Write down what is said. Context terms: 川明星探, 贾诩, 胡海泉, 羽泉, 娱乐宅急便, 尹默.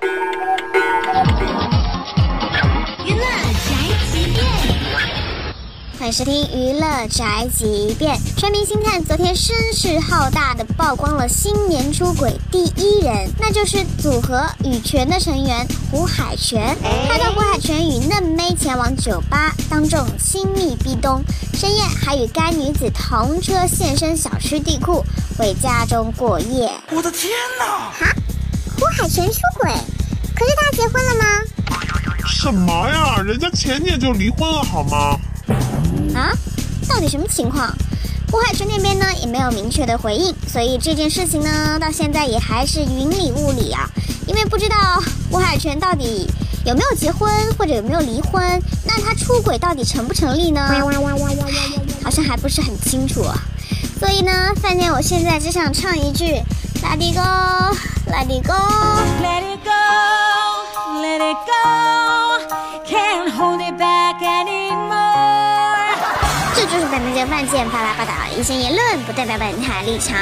娱乐宅急便。 欢迎收听娱乐宅急便。川明星探昨天声势浩大的曝光了新年出轨第一人，那就是组合羽泉的成员胡海泉。看到胡海泉与嫩妹前往酒吧，当众亲密壁咚，深夜还与该女子同车现身小区地库，回家中过夜。我的天哪！哈，胡海泉出轨，可是他结婚了吗？什么呀？人家前年就离婚了好吗？ 啊，到底什么情况？胡海泉那边呢也没有明确的回应，所以这件事情呢到现在也还是云里雾里啊，因为不知道胡海泉到底有没有结婚或者有没有离婚，那他出轨到底成不成立呢？好像还不是很清楚啊。所以呢，范姐我现在只想唱一句 Let it go, let it go, let it go, let it go, can't hold it back anymore。 这就是本台范姐发来报道，一些言论不代表本台立场。